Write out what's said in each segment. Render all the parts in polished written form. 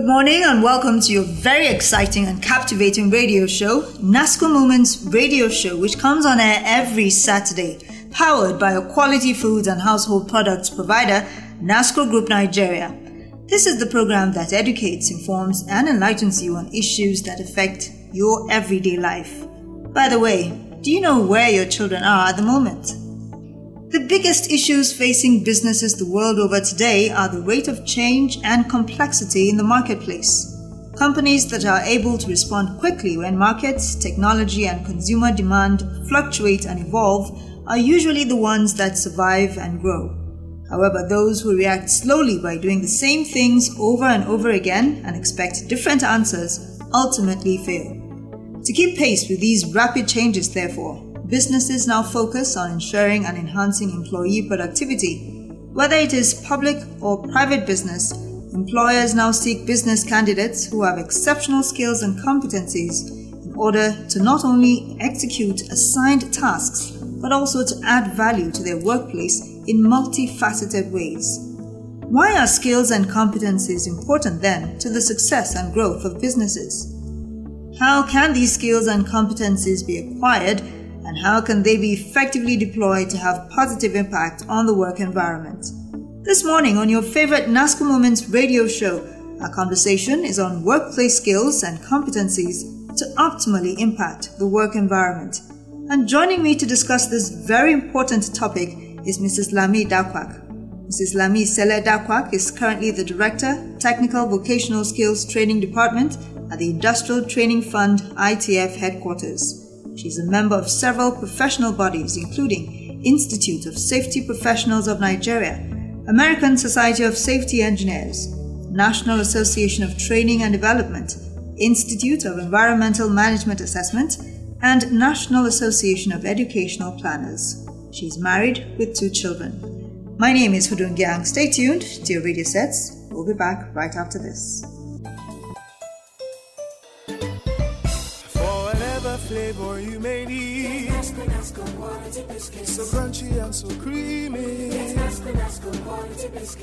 Good morning and welcome to your very exciting and captivating radio show, NASCO Moments Radio Show, which comes on air every Saturday, powered by a quality foods and household products provider, NASCO Group Nigeria. This is the program that educates, informs, and enlightens you on issues that affect your everyday life. By the way, do you know where your children are at the moment? The biggest issues facing businesses the world over today are the rate of change and complexity in the marketplace. Companies that are able to respond quickly when markets, technology, and consumer demand fluctuate and evolve are usually the ones that survive and grow. However, those who react slowly by doing the same things over and over again and expect different answers ultimately fail. To keep pace with these rapid changes, therefore, businesses now focus on ensuring and enhancing employee productivity. Whether it is public or private business, employers now seek business candidates who have exceptional skills and competencies in order to not only execute assigned tasks, but also to add value to their workplace in multifaceted ways. Why are skills and competencies important then to the success and growth of businesses? How can these skills and competencies be acquired? And how can they be effectively deployed to have positive impact on the work environment? This morning on your favorite NASCO Moments radio show, our conversation is on workplace skills and competencies to optimally impact the work environment. And joining me to discuss this very important topic is Mrs. Lami Dakwak. Mrs. Lami Sele Dakwak is currently the Director, Technical Vocational Skills Training Department at the Industrial Training Fund ITF headquarters. She is a member of several professional bodies, including Institute of Safety Professionals of Nigeria, American Society of Safety Engineers, National Association of Training and Development, Institute of Environmental Management Assessment, and National Association of Educational Planners. She is married with 2 children. My name is Hudun Gyang. Stay tuned, dear radio sets. We'll be back right after this. Flavor you may need. It's so crunchy and so creamy.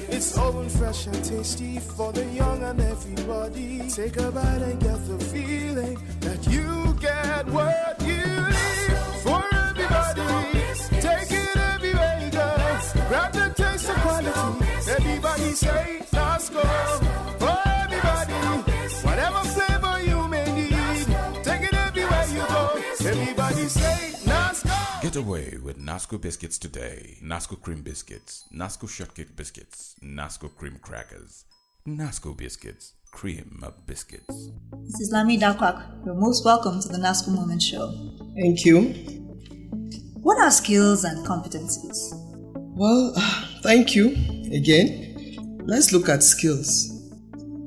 It's oven fresh and tasty for the young and everybody. Take a bite and get the feeling that you get what you need. For everybody, take it everywhere you go. Grab the taste of quality. Everybody say NASCO. For everybody, whatever flavor you may need. Everybody say NASCO! Get away with NASCO biscuits today. NASCO cream biscuits, NASCO shortcake biscuits, NASCO cream crackers, NASCO biscuits, cream of biscuits. This is Lami Dakwak. You're most welcome to the NASCO Moment Show. Thank you. What are skills and competencies? Well, thank you again. Let's look at skills.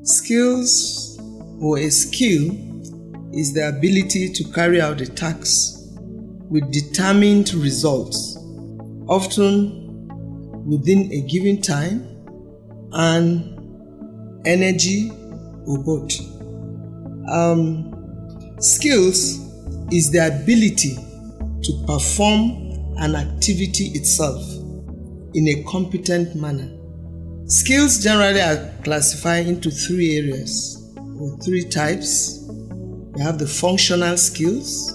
Skills or a skill is the ability to carry out a task with determined results, often within a given time and energy or both. Skills is the ability to perform an activity itself in a competent manner. Skills generally are classified into 3 areas or 3 types. We have the functional skills,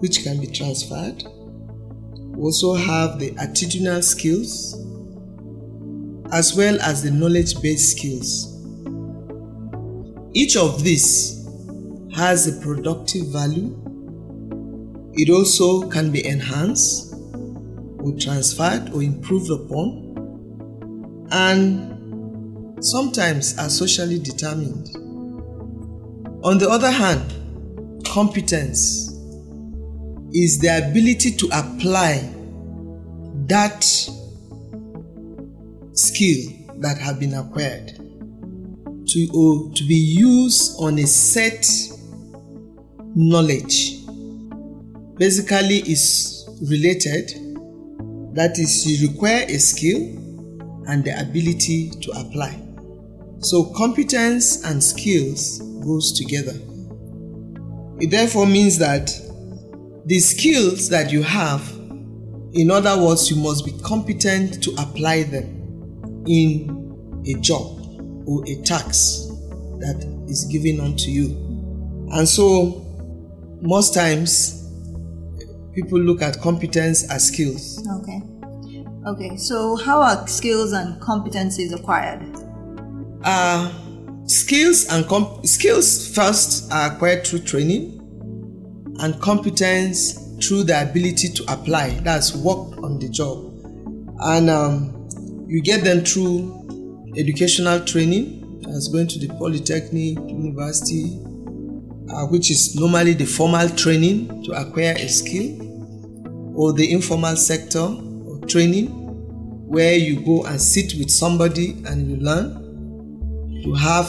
which can be transferred. We also have the attitudinal skills, as well as the knowledge-based skills. Each of these has a productive value. It also can be enhanced, or transferred, or improved upon, and sometimes are socially determined. On the other hand, competence is the ability to apply that skill that have been acquired to be used on a set knowledge. Basically, it's related. That is, you require a skill and the ability to apply. So competence and skills goes together. It therefore means that the skills that you have, in other words, you must be competent to apply them in a job or a task that is given unto you. And so, most times, people look at competence as skills. Okay. So, how are skills and competencies acquired? Skills first are acquired through training, and competence through the ability to apply. That's work on the job. And you get them through educational training, as going to the polytechnic, university, which is normally the formal training to acquire a skill, or the informal sector or training, where you go and sit with somebody and you learn to have,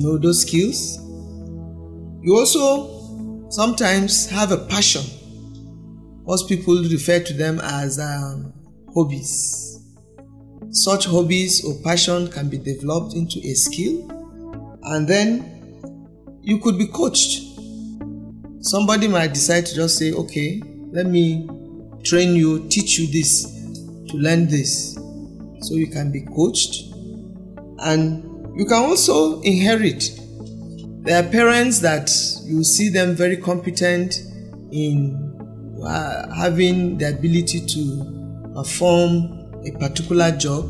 those skills. You also sometimes have a passion. Most people refer to them as hobbies. Such hobbies or passion can be developed into a skill, and then you could be coached. Somebody might decide to just say, okay, let me train you, teach you this, to learn this. So you can be coached, and you can also inherit. There are parents that you see them very competent in having the ability to perform a particular job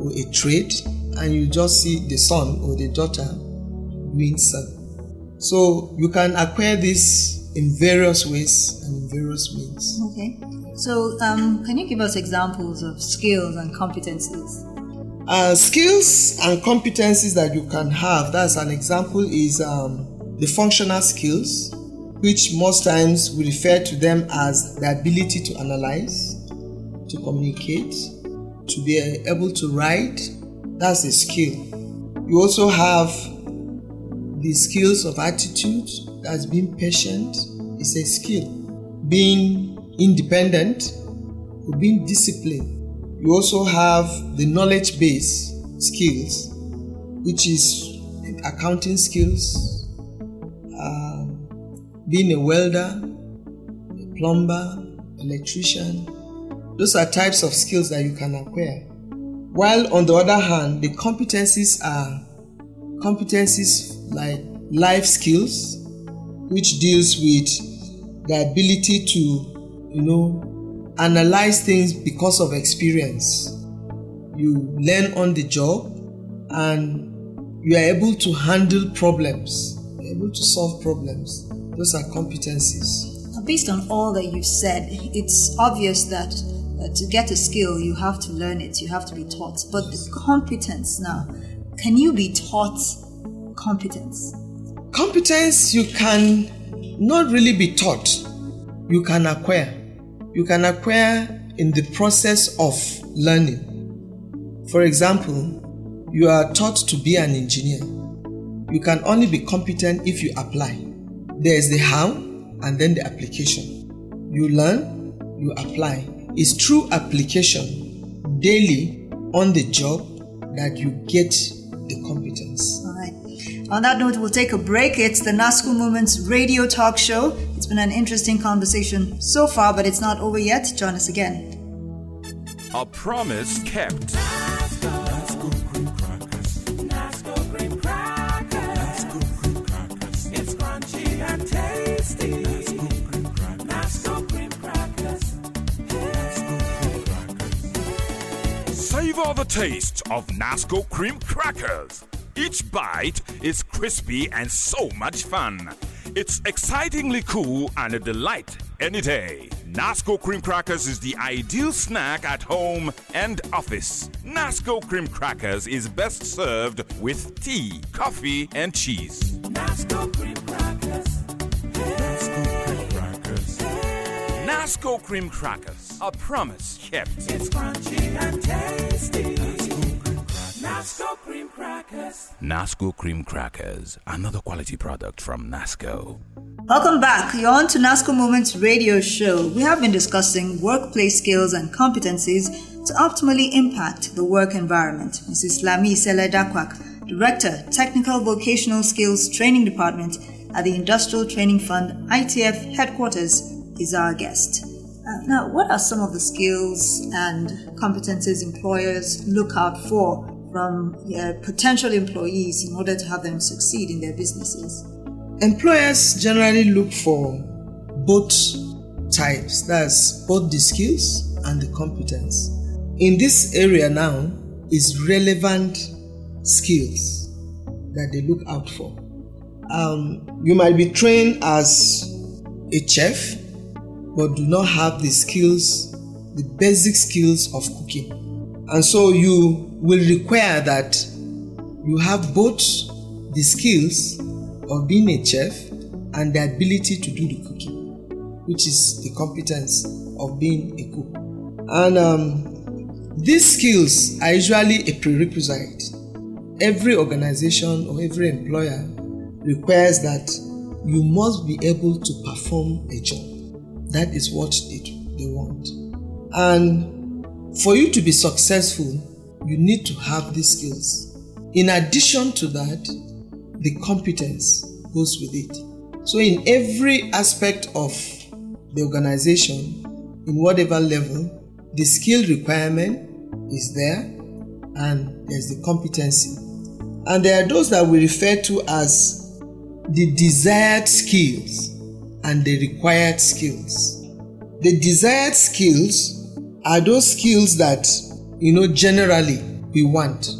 or a trade, and you just see the son or the daughter doing so. So you can acquire this in various ways and in various means. Okay. So can you give us examples of skills and competencies? Skills and competencies that you can have, that's an example, is the functional skills, which most times we refer to them as the ability to analyze, to communicate, to be able to write. That's a skill. You also have the skills of attitude, that's being patient, is a skill. Being independent, or being disciplined. You also have the knowledge base skills, which is accounting skills, being a welder, a plumber, electrician. Those are types of skills that you can acquire. While on the other hand, the competencies are competencies like life skills, which deals with the ability to, analyze things because of experience. You learn on the job and you are able to handle problems, you're able to solve problems. Those are competencies. Now, based on all that you've said, it's obvious that to get a skill, you have to learn it, you have to be taught. But the competence now, can you be taught competence? Competence, you can not really be taught. You can acquire. You can acquire in the process of learning. For example, you are taught to be an engineer. You can only be competent if you apply. There is the how and then the application. You learn, you apply. It's through application daily on the job that you get the competence. All right. On that note, we'll take a break. It's the NASCO Moments radio talk show. It's been an interesting conversation so far, but it's not over yet. Join us again. A promise kept. Savor the taste of NASCO cream crackers. Each bite is crispy and so much fun. It's excitingly cool and a delight any day. NASCO cream crackers is the ideal snack at home and office. NASCO cream crackers is best served with tea, coffee, and cheese. NASCO cream crackers. NASCO cream crackers, a promise kept. It's crunchy and tasty. NASCO cream crackers. NASCO cream crackers, another quality product from NASCO. Welcome back. You're on to NASCO Moments radio show. We have been discussing workplace skills and competencies to optimally impact the work environment. Mrs. Lami Dakwak, Director, Technical Vocational Skills Training Department at the Industrial Training Fund, ITF Headquarters, is our guest. Now, what are some of the skills and competencies employers look out for from potential employees in order to have them succeed in their businesses? Employers generally look for both types, that's both the skills and the competence. In this area now is relevant skills that they look out for. You might be trained as a chef, but do not have the skills, the basic skills of cooking. And so you will require that you have both the skills of being a chef and the ability to do the cooking, which is the competence of being a cook. And these skills are usually a prerequisite. Every organization or every employer requires that you must be able to perform a job. That is what they want. And for you to be successful, you need to have these skills. In addition to that, the competence goes with it. So in every aspect of the organization, in whatever level, the skill requirement is there and there's the competency. And there are those that we refer to as the desired skills and the required skills. The desired skills are those skills that, generally we want,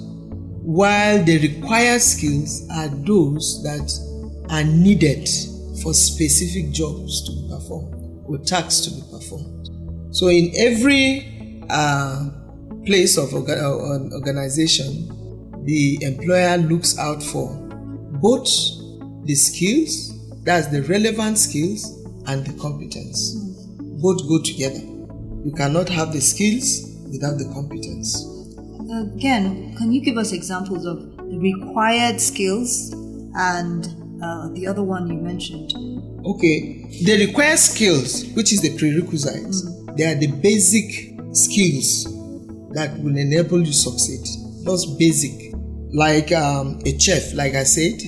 while the required skills are those that are needed for specific jobs to be performed or tasks to be performed. So in every place of organization, the employer looks out for both the skills, that's the relevant skills, and the competence. Both go together. You cannot have the skills without the competence. Again, can you give us examples of the required skills and the other one you mentioned? Okay, the required skills, which is the prerequisite, they are the basic skills that will enable you to succeed. Those basic, like a chef, like I said,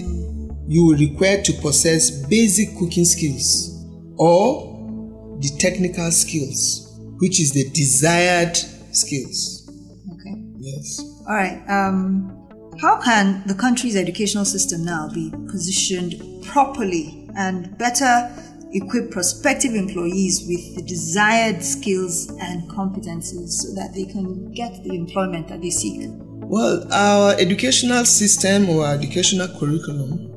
you will require to possess basic cooking skills or the technical skills, which is the desired skills. Okay. Yes. All right. How can the country's educational system now be positioned properly and better equip prospective employees with the desired skills and competencies so that they can get the employment that they seek? Well, our educational system or educational curriculum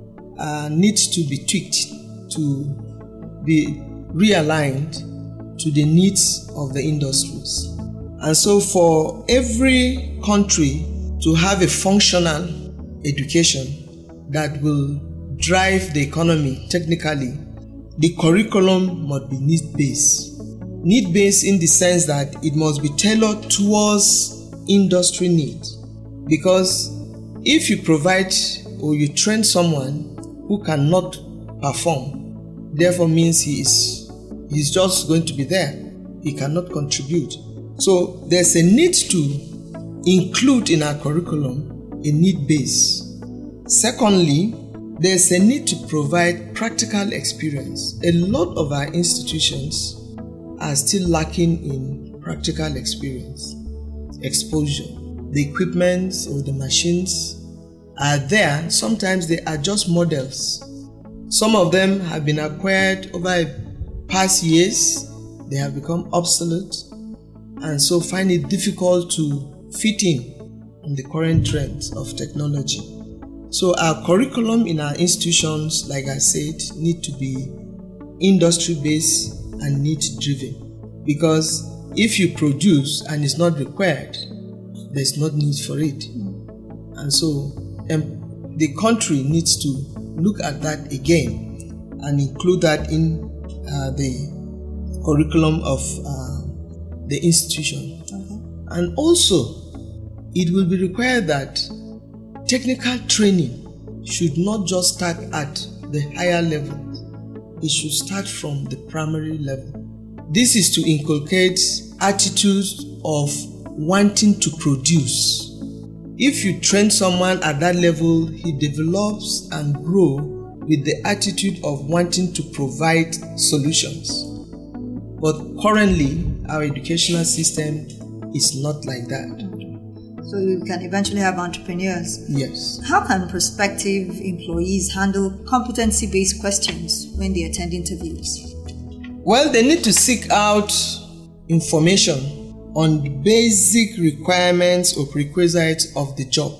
needs to be tweaked to be realigned to the needs of the industries. And so for every country to have a functional education that will drive the economy technically, the curriculum must be need-based. Need-based in the sense that it must be tailored towards industry needs. Because if you provide or you train someone who cannot perform, therefore means he's just going to be there. He cannot contribute. So there's a need to include in our curriculum a need base. Secondly, there's a need to provide practical experience. A lot of our institutions are still lacking in practical experience, exposure. The equipment or the machines are there, sometimes they are just models. Some of them have been acquired over past years, they have become obsolete, and so find it difficult to fit in the current trends of technology. So our curriculum in our institutions, like I said, need to be industry-based and need-driven, because if you produce and it's not required, there's no need for it. And so the country needs to look at that again and include that in the curriculum of the institution. Okay. And also, it will be required that technical training should not just start at the higher level. It should start from the primary level. This is to inculcate attitudes of wanting to produce. If you train someone at that level, he develops and grows with the attitude of wanting to provide solutions. But currently, our educational system is not like that. So you can eventually have entrepreneurs. Yes. How can prospective employees handle competency-based questions when they attend interviews? Well, they need to seek out information on the basic requirements or prerequisites of the job.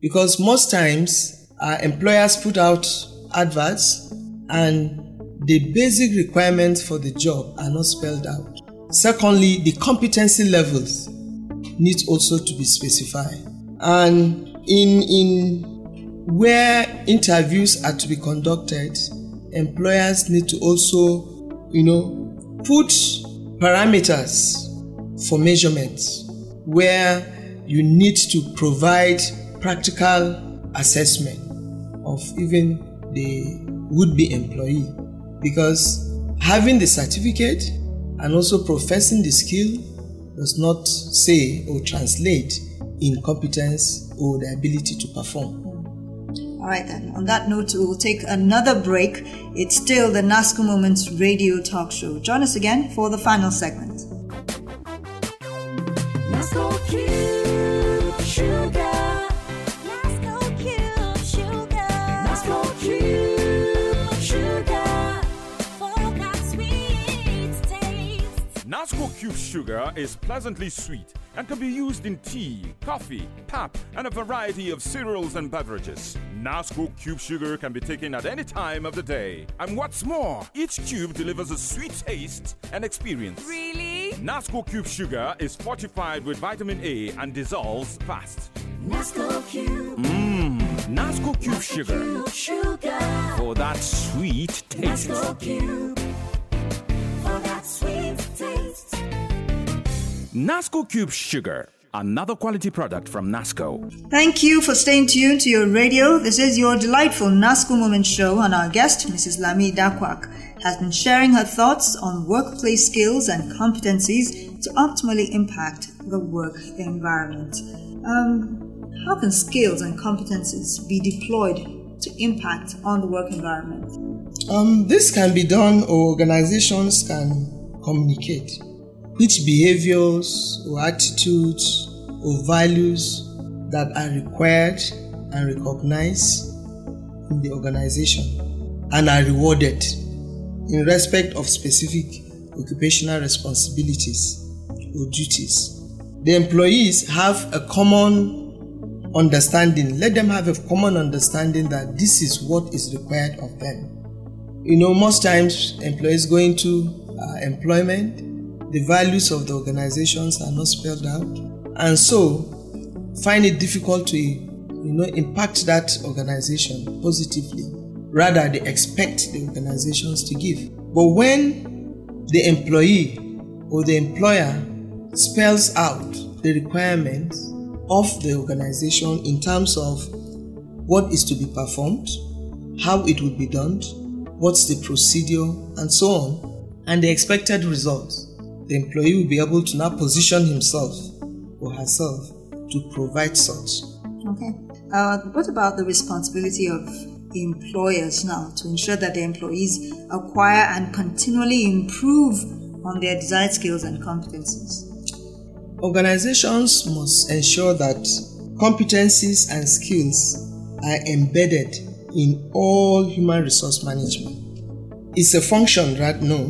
Because most times, employers put out adverts and the basic requirements for the job are not spelled out. Secondly, the competency levels need also to be specified. And in where interviews are to be conducted, employers need to also, put parameters for measurements where you need to provide practical assessment of even the would-be employee, because having the certificate and also professing the skill does not say or translate in competence or the ability to perform. All right then, on that note, we'll take another break. It's still the NASCO Moments Radio Talk Show. Join us again for the final segment. NASCO Cube Sugar is pleasantly sweet and can be used in tea, coffee, pap, and a variety of cereals and beverages. NASCO Cube Sugar can be taken at any time of the day. And what's more, each cube delivers a sweet taste and experience. Really? NASCO Cube Sugar is fortified with vitamin A and dissolves fast. NASCO Cube. NASCO Cube Sugar. Cube Sugar. For that sweet taste. NASCO Cube. For that sweet taste. NASCO Cube Sugar, another quality product from NASCO. Thank you for staying tuned to your radio. This is your delightful NASCO Moment Show, and our guest, Mrs. Lami Dakwak, has been sharing her thoughts on workplace skills and competencies to optimally impact the work environment. How can skills and competencies be deployed to impact on the work environment? This can be done, or organizations can communicate which behaviors or attitudes or values that are required and recognized in the organization and are rewarded in respect of specific occupational responsibilities or duties. The employees have a common understanding. Let them have a common understanding that this is what is required of them. Most times employees go into employment, the values of the organizations are not spelled out, and so find it difficult to, impact that organization positively. Rather, they expect the organizations to give. But when the employee or the employer spells out the requirements of the organization in terms of what is to be performed, how it would be done, what's the procedure, and so on, and the expected results, the employee will be able to now position himself or herself to provide such. Okay. What about the responsibility of employers now to ensure that their employees acquire and continually improve on their desired skills and competencies? Organizations must ensure that competencies and skills are embedded in all human resource management. It's a function right now,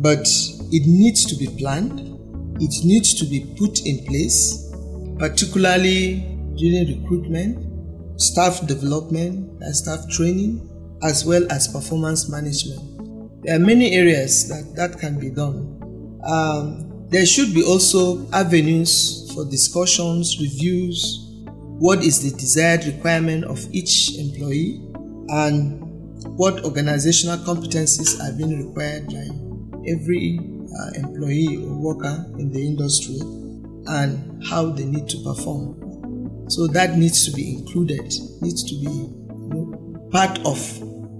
but it needs to be planned, it needs to be put in place, particularly during recruitment, staff development, and staff training, as well as performance management. There are many areas that can be done. There should be also avenues for discussions, reviews, what is the desired requirement of each employee, and what organizational competencies are being required by every employee or worker in the industry, and how they need to perform. So that needs to be included, needs to be part of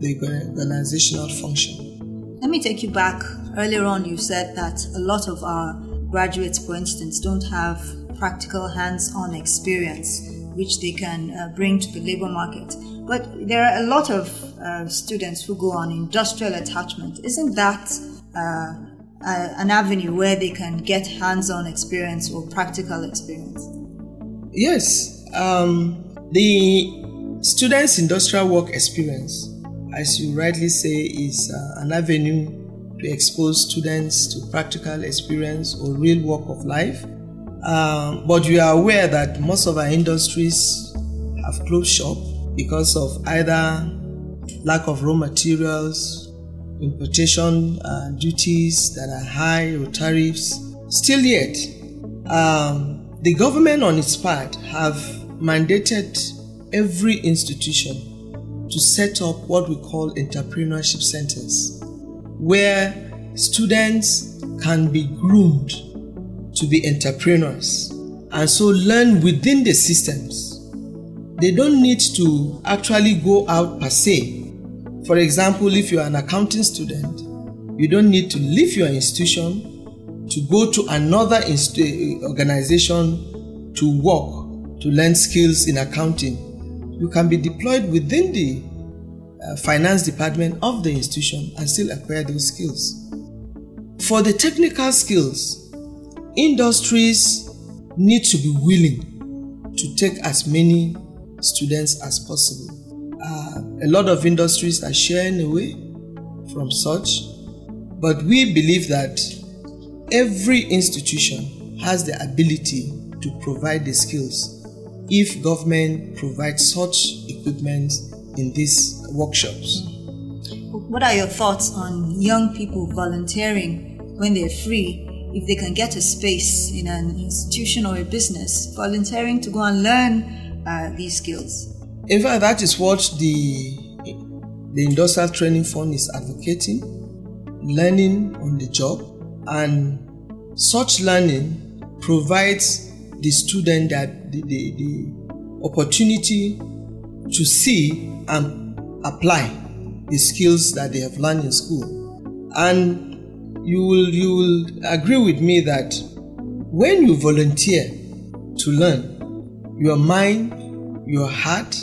the organizational function. Let me take you back. Earlier on, you said that a lot of our graduates, for instance, don't have practical hands-on experience which they can bring to the labor market. But there are a lot of students who go on industrial attachment. Isn't that an avenue where they can get hands-on experience or practical experience? Yes, the students' industrial work experience, as you rightly say, is an avenue to expose students to practical experience or real work of life. But we are aware that most of our industries have closed shop because of either lack of raw materials, importation duties that are high, or tariffs. Still yet, the government on its part have mandated every institution to set up what we call entrepreneurship centers, where students can be groomed to be entrepreneurs and so learn within the systems. They don't need to actually go out per se. For example, if you are an accounting student, you don't need to leave your institution to go to another organization to work, to learn skills in accounting. You can be deployed within the finance department of the institution and still acquire those skills. For the technical skills, industries need to be willing to take as many students as possible. A lot of industries are shying away from such, but we believe that every institution has the ability to provide the skills if government provides such equipment in these workshops. What are your thoughts on young people volunteering when they're free? If they can get a space in an institution or a business, volunteering to go and learn these skills. In fact, that is what the Industrial Training Fund is advocating, learning on the job, and such learning provides the student that the opportunity to see and apply the skills that they have learned in school. And you will agree with me that when you volunteer to learn, your mind, your heart,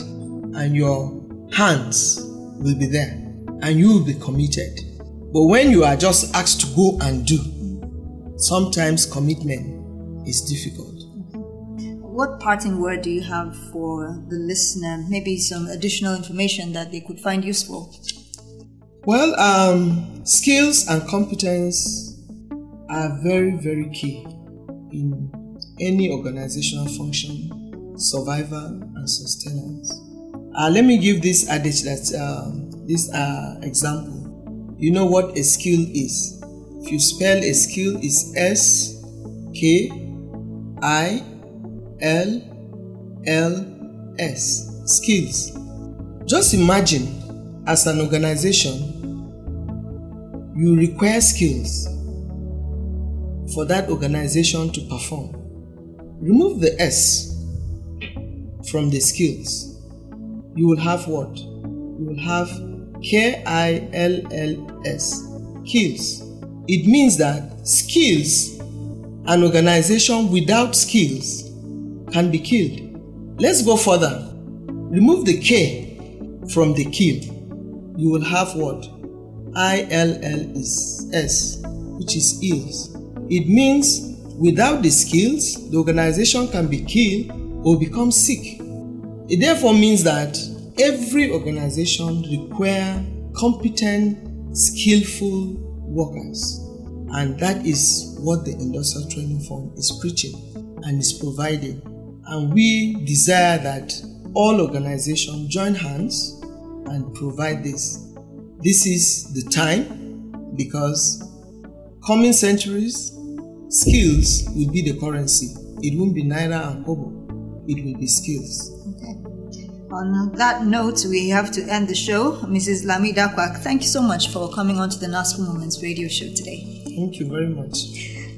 and your hands will be there, and you will be committed. But when you are just asked to go and do, sometimes commitment is difficult. What parting word do you have for the listener? Maybe some additional information that they could find useful? Well, skills and competence are very, very key in any organizational function, survival and sustenance. Let me give this adage, this example. You know what a skill is. If you spell a skill, it's SKILLS, skills. Just imagine, as an organization, you require skills for that organization to perform. Remove the S from the skills, you will have what? You will have KILLS, skills. It means that skills, an organization without skills can be killed. Let's go further. Remove the K from the kill. You will have what? ILLS, which is ills. It means without the skills, the organization can be killed or become sick. It therefore means that every organization requires competent, skillful workers. And that is what the Industrial Training Fund is preaching and is providing. And we desire that all organizations join hands and provide this. This is the time, because coming centuries, skills will be the currency. It won't be naira and kobo. It will be skills. Okay. On that note, we have to end the show. Mrs. Lami Dakwak, thank you so much for coming on to the NASCO Moments radio show today. Thank you very much.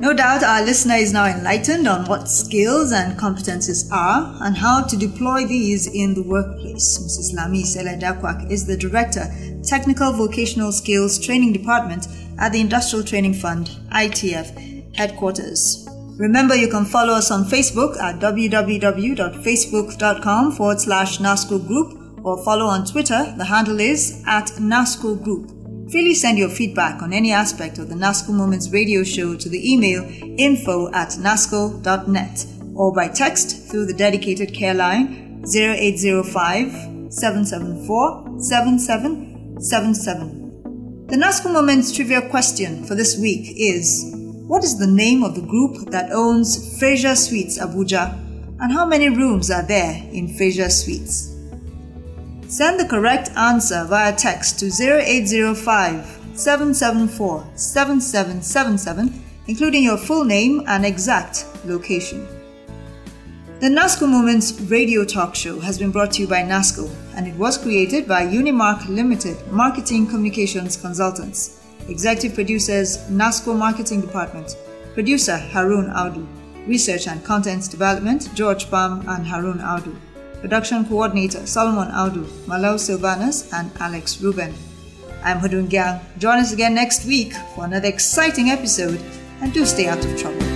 No doubt our listener is now enlightened on what skills and competences are and how to deploy these in the workplace. Mrs. Lami Dakwak is the Director, Technical Vocational Skills Training Department at the Industrial Training Fund, ITF, headquarters. Remember, you can follow us on Facebook at facebook.com/NASCO Group, or follow on Twitter. The handle is @NASCO Group. Freely send your feedback on any aspect of the NASCO Moments radio show to the email info@nasco.net. or by text through the dedicated care line 0805 774 7777. The NASCO Moments trivia question for this week is, what is the name of the group that owns Fraser Suites Abuja, and how many rooms are there in Fraser Suites? Send the correct answer via text to 0805 774 7777, including your full name and exact location. The NASCO Moments radio talk show has been brought to you by NASCO, and it was created by Unimark Limited Marketing Communications Consultants. Executive producers, NASCO Marketing Department. Producer, Harun Audu. Research and Content Development, George Bam and Harun Audu. Production Coordinator, Solomon Audu, Malau Silvanus and Alex Ruben. I'm Hudun Gyang. Join us again next week for another exciting episode, and do stay out of trouble.